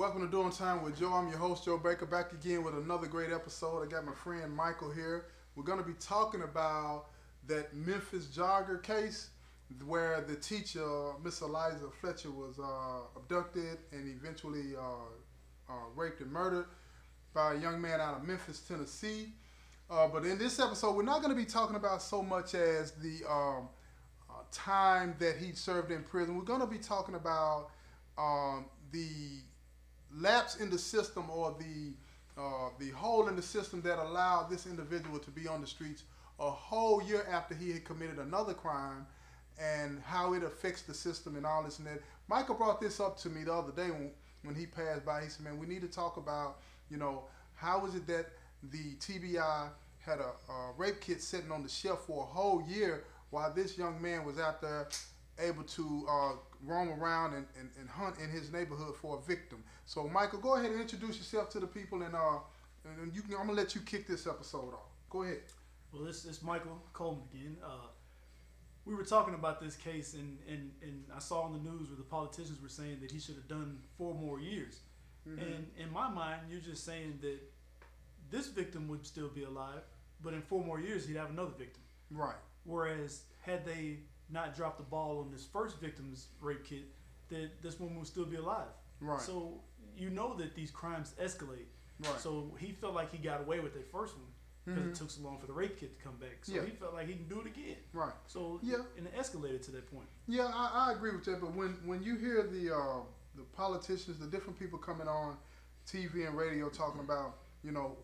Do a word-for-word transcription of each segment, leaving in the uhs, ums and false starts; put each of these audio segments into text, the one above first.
Welcome to Doing Time with Joe. I'm your host, Joe Baker, back again with another great episode. I got my friend Michael here. We're going to be talking about that Memphis jogger case where the teacher, Miss Eliza Fletcher, was uh, abducted and eventually uh, uh, raped and murdered by a young man out of Memphis, Tennessee. Uh, but in this episode, we're not going to be talking about so much as the um, uh, time that he served in prison. We're going to be talking about um, the lapse in the system, or the uh, the hole in the system that allowed this individual to be on the streets a whole year after he had committed another crime, and how it affects the system and all this and that. Michael brought this up to me the other day when, when he passed by. He said, man, we need to talk about, you know, how is it that the T B I had a, a rape kit sitting on the shelf for a whole year while this young man was out there able to uh, roam around and, and, and hunt in his neighborhood for a victim. So Michael, go ahead and introduce yourself to the people, and uh, and you can, I'm gonna let you kick this episode off. Go ahead. Well, this is Michael Coleman again. Uh, we were talking about this case, and, and, and I saw on the news where the politicians were saying that he should have done four more years. Mm-hmm. And in my mind, you're just saying that this victim would still be alive, but in four more years, he'd have another victim. Right. Whereas had they not drop the ball on this first victim's rape kit, that this woman would still be alive. Right. So you know that these crimes escalate. Right. So he felt like he got away with that first one because mm-hmm. it took so long for the rape kit to come back. So yeah. he felt like he can do it again. Right. So yeah, and it escalated to that point. Yeah, I, I agree with that. But when when you hear the uh, the politicians, the different people coming on T V and radio talking about, you know,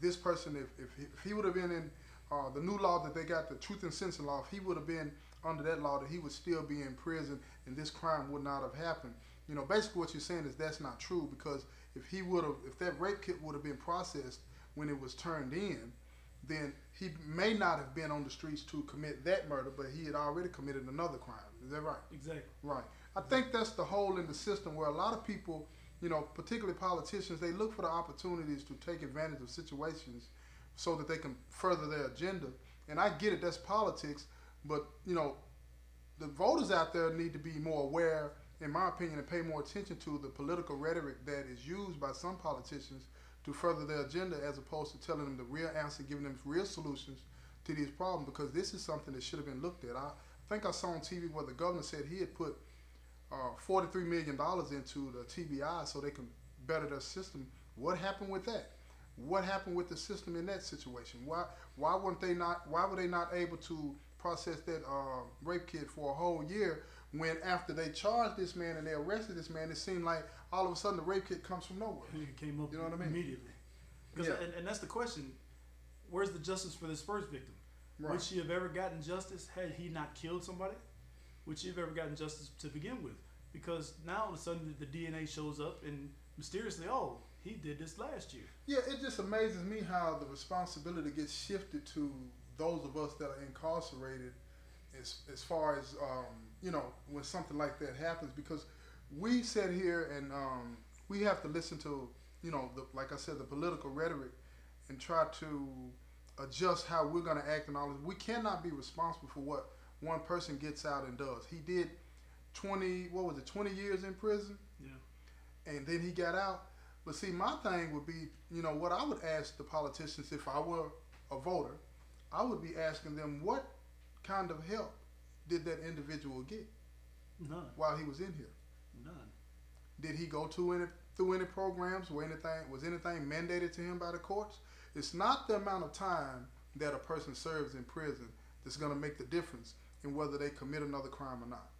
this person, if if he, if he would have been in uh, the new law that they got, the Truth and Sentencing Law, if he would have been under that law, that he would still be in prison and this crime would not have happened. You know, basically what you're saying is that's not true, because if he would have, if that rape kit would have been processed when it was turned in, then he may not have been on the streets to commit that murder, but he had already committed another crime. Is that right? Exactly. Right. I exactly. think that's the hole in the system where a lot of people, you know, particularly politicians, they look for the opportunities to take advantage of situations so that they can further their agenda. And I get it, that's politics. But, you know, the voters out there need to be more aware, in my opinion, and pay more attention to the political rhetoric that is used by some politicians to further their agenda, as opposed to telling them the real answer, giving them real solutions to these problems, because this is something that should have been looked at. I think I saw on T V where the governor said he had put uh, forty-three million dollars into the T B I so they can better their system. What happened with that? What happened with the system in that situation? Why, why, weren't they not, why were they not able to processed that uh, rape kit for a whole year, when after they charged this man and they arrested this man, it seemed like all of a sudden the rape kit comes from nowhere. It came up, you know what I mean? Immediately. Because yeah. and, and that's the question. Where's the justice for this first victim? Right. Would she have ever gotten justice had he not killed somebody? Would she have ever gotten justice to begin with? Because now all of a sudden the D N A shows up and mysteriously, oh, he did this last year. Yeah, it just amazes me how the responsibility gets shifted to those of us that are incarcerated, as, as far as, um, you know, when something like that happens, because we sit here and um, we have to listen to, you know, the, like I said, the political rhetoric and try to adjust how we're going to act and all this. We cannot be responsible for what one person gets out and does. He did twenty, what was it, twenty years in prison? Yeah. And then he got out. But see, my thing would be, you know, what I would ask the politicians if I were a voter, I would be asking them, what kind of help did that individual get? None. While he was in here? None. Did he go to any, through any programs or anything? Was anything mandated to him by the courts? It's not the amount of time that a person serves in prison that's going to make the difference in whether they commit another crime or not.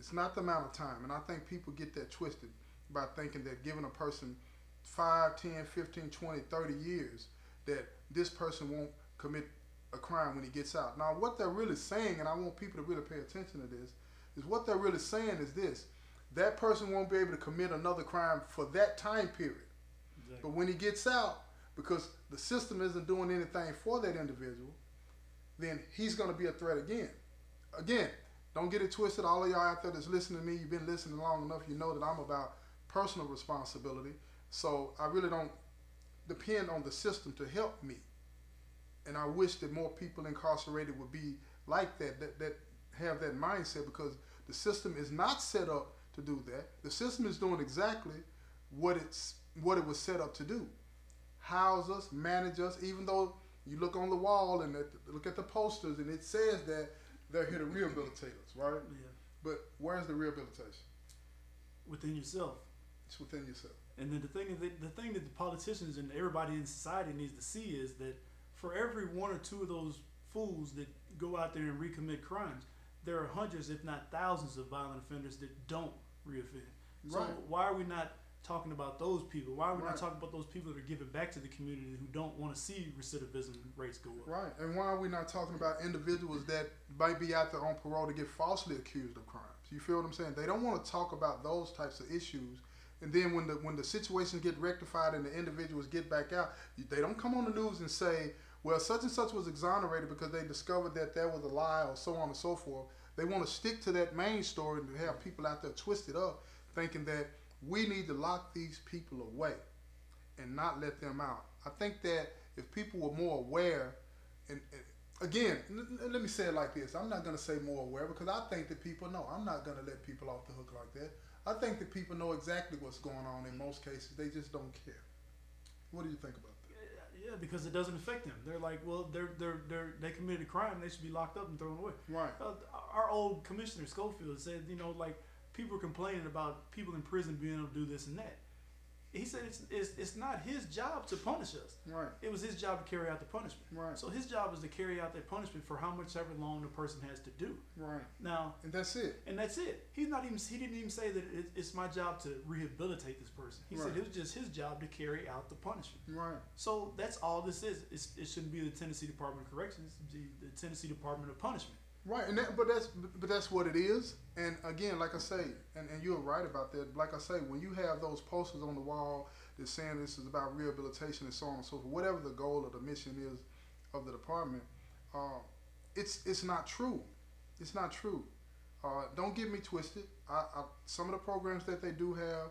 It's not the amount of time. And I think people get that twisted by thinking that giving a person five, ten, fifteen, twenty, thirty years, that this person won't commit a crime when he gets out. Now, what they're really saying, and I want people to really pay attention to this, is what they're really saying is this: that person won't be able to commit another crime for that time period. Exactly. But when he gets out, because the system isn't doing anything for that individual, then he's going to be a threat again. Again, don't get it twisted. All of y'all out there that's listening to me, you've been listening long enough, you know that I'm about personal responsibility. So I really don't depend on the system to help me. And I wish that more people incarcerated would be like that, that, that have that mindset, because the system is not set up to do that. The system is doing exactly what it's what it was set up to do. House us, manage us, even though you look on the wall and at the, look at the posters and it says that they're here to rehabilitate us, right? Yeah. But where's the rehabilitation? Within yourself. It's within yourself. And then the thing, that, the thing that the politicians and everybody in society needs to see is that for every one or two of those fools that go out there and recommit crimes, there are hundreds, if not thousands, of violent offenders that don't reoffend. So right. why are we not talking about those people? Why are we right. not talking about those people that are giving back to the community who don't want to see recidivism rates go up? Right. And why are we not talking about individuals that might be out there on parole to get falsely accused of crimes? You feel what I'm saying? They don't want to talk about those types of issues. And then when the when the situations get rectified and the individuals get back out, they don't come on the news and say, well, such and such was exonerated because they discovered that there was a lie or so on and so forth. They want to stick to that main story and have people out there twisted up thinking that we need to lock these people away and not let them out. I think that if people were more aware, and, and again, let me say it like this. I'm not going to say more aware because I think that people know. I'm not going to let people off the hook like that. I think that people know exactly what's going on in most cases. They just don't care. What do you think about that? Yeah, because it doesn't affect them. They're like, well, they're they're they're they committed a crime. They should be locked up and thrown away. Right. Uh, our old commissioner Schofield said, you know, like people are complaining about people in prison being able to do this and that. He said it's it's, it's not his job to punish us. Right. It was his job to carry out the punishment. Right. So his job is to carry out that punishment for how much ever long the person has to do. Right. Now. And that's it. And that's it. He's not even. He didn't even say that it, it's my job to rehabilitate this person. He right. said it was just his job to carry out the punishment. Right. So that's all this is. It's, it shouldn't be the Tennessee Department of Corrections. It should be the Tennessee Department of Punishment. Right. And that, but that's but that's what it is. And again, like I say, and, and you're right about that. Like I say, when you have those posters on the wall that saying this is about rehabilitation and so on and so forth, whatever the goal or the mission is of the department, uh, it's it's not true. It's not true. Uh, don't get me twisted. I, I, some of the programs that they do have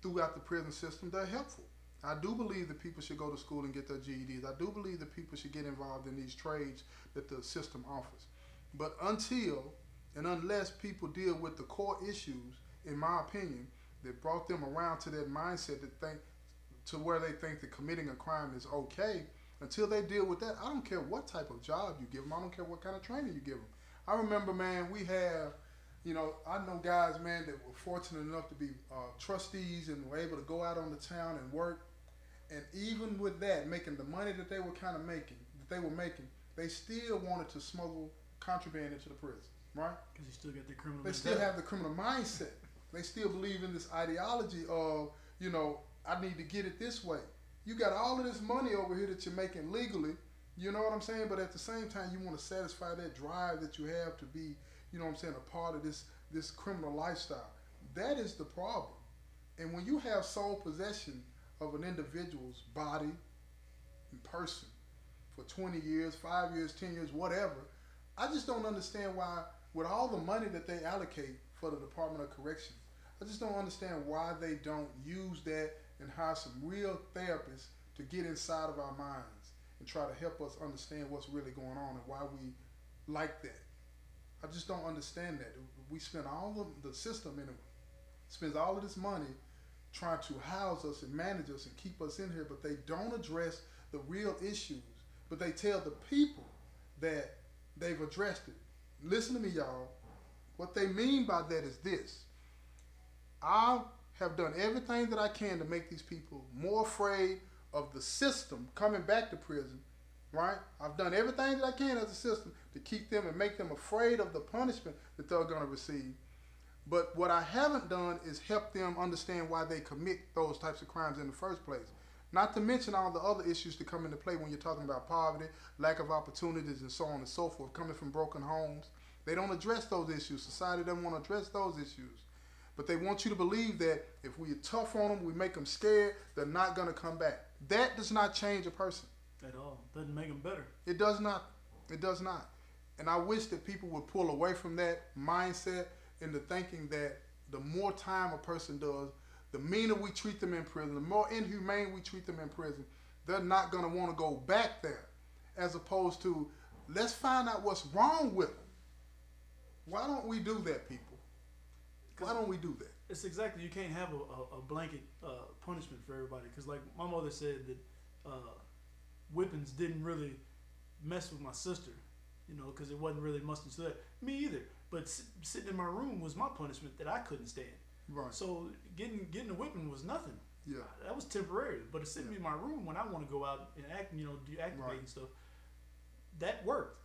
throughout the prison system, they're helpful. I do believe that people should go to school and get their G E Ds. I do believe that people should get involved in these trades that the system offers. But until and unless people deal with the core issues, in my opinion, that brought them around to that mindset that think to where they think that committing a crime is okay, until they deal with that, I don't care what type of job you give them. I don't care what kind of training you give them. I remember, man, we have, you know, I know guys, man, that were fortunate enough to be uh, trustees and were able to go out on the town and work. And even with that, making the money that they were kind of making, that they were making, they still wanted to smuggle contraband into the prison, right? Because you still got the criminal. They mindset. still have the criminal mindset. They still believe in this ideology of, you know, I need to get it this way. You got all of this money over here that you're making legally, you know what I'm saying? But at the same time, you want to satisfy that drive that you have to be, you know what I'm saying, a part of this this criminal lifestyle. That is the problem. And when you have sole possession of an individual's body and person for twenty years, five years, ten years, whatever, I just don't understand why, with all the money that they allocate for the Department of Corrections, I just don't understand why they don't use that and hire some real therapists to get inside of our minds and try to help us understand what's really going on and why we like that. I just don't understand that. We spend all of the system anyway, spends all of this money trying to house us and manage us and keep us in here, but they don't address the real issues. But they tell the people that they've addressed it. Listen to me, y'all. What they mean by that is this. I have done everything that I can to make these people more afraid of the system coming back to prison, right? I've done everything that I can as a system to keep them and make them afraid of the punishment that they're going to receive. But what I haven't done is help them understand why they commit those types of crimes in the first place. Not to mention all the other issues that come into play when you're talking about poverty, lack of opportunities, and so on and so forth, coming from broken homes. They don't address those issues. Society doesn't want to address those issues. But they want you to believe that if we're tough on them, we make them scared, they're not going to come back. That does not change a person. At all. Doesn't make them better. It does not. It does not. And I wish that people would pull away from that mindset into thinking that the more time a person does, the meaner we treat them in prison, the more inhumane we treat them in prison, they're not going to want to go back there, as opposed to, let's find out what's wrong with them. Why don't we do that, people? Why don't we do that? It's exactly, you can't have a, a, a blanket uh, punishment for everybody, because like my mother said that uh, whippings didn't really mess with my sister, you know, because it wasn't really much into that. Me either, but si sitting in my room was my punishment that I couldn't stand. Right. So getting getting a whipping was nothing. Yeah. That was temporary, but it's sitting yeah. in my room when I want to go out and act, you know, do activate right. and stuff. That worked,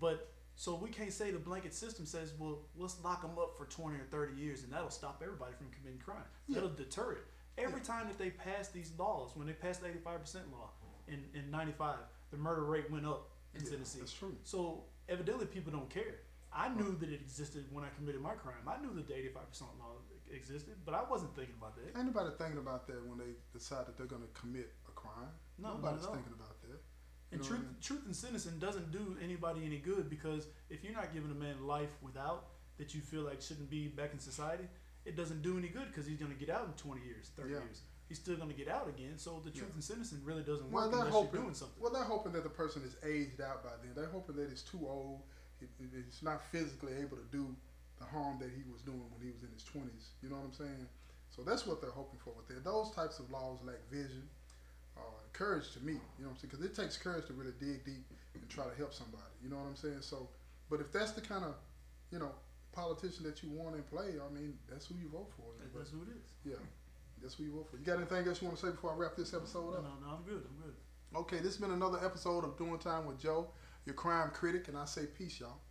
but. So we can't say the blanket system says, well, let's lock them up for twenty or thirty years and that'll stop everybody from committing crime. Yeah. That'll deter it. Every yeah. time that they passed these laws, when they passed the eighty-five percent law in, in ninety-five, the murder rate went up in yeah, Tennessee. That's true. So evidently people don't care. I knew that it existed when I committed my crime. I knew that the eighty-five percent law existed, but I wasn't thinking about that. Ain't nobody thinking about that when they decide that they're going to commit a crime. No, nobody's no, no. thinking about that. And truth, truth and sentencing doesn't do anybody any good, because if you're not giving a man life without that you feel like shouldn't be back in society, it doesn't do any good, because he's going to get out in twenty years, thirty yeah. years. He's still going to get out again. So the truth yeah. and sentencing really doesn't well, work unless hoping, you're doing something. Well, they're hoping that the person is aged out by then. They're hoping that he's too old. He, he's not physically able to do the harm that he was doing when he was in his twenties. You know what I'm saying? So that's what they're hoping for with that. Those types of laws lack vision. Uh, courage to me, you know what I'm saying? Because it takes courage to really dig deep and try to help somebody, you know what I'm saying? So, but if that's the kind of, you know, politician that you want in play, I mean, that's who you vote for. That, that's who it is. Yeah, that's who you vote for. You got anything else you want to say before I wrap this episode up? No, no, no, I'm good, I'm good. Okay, this has been another episode of Doing Time with Joe, your crime critic, and I say peace, y'all.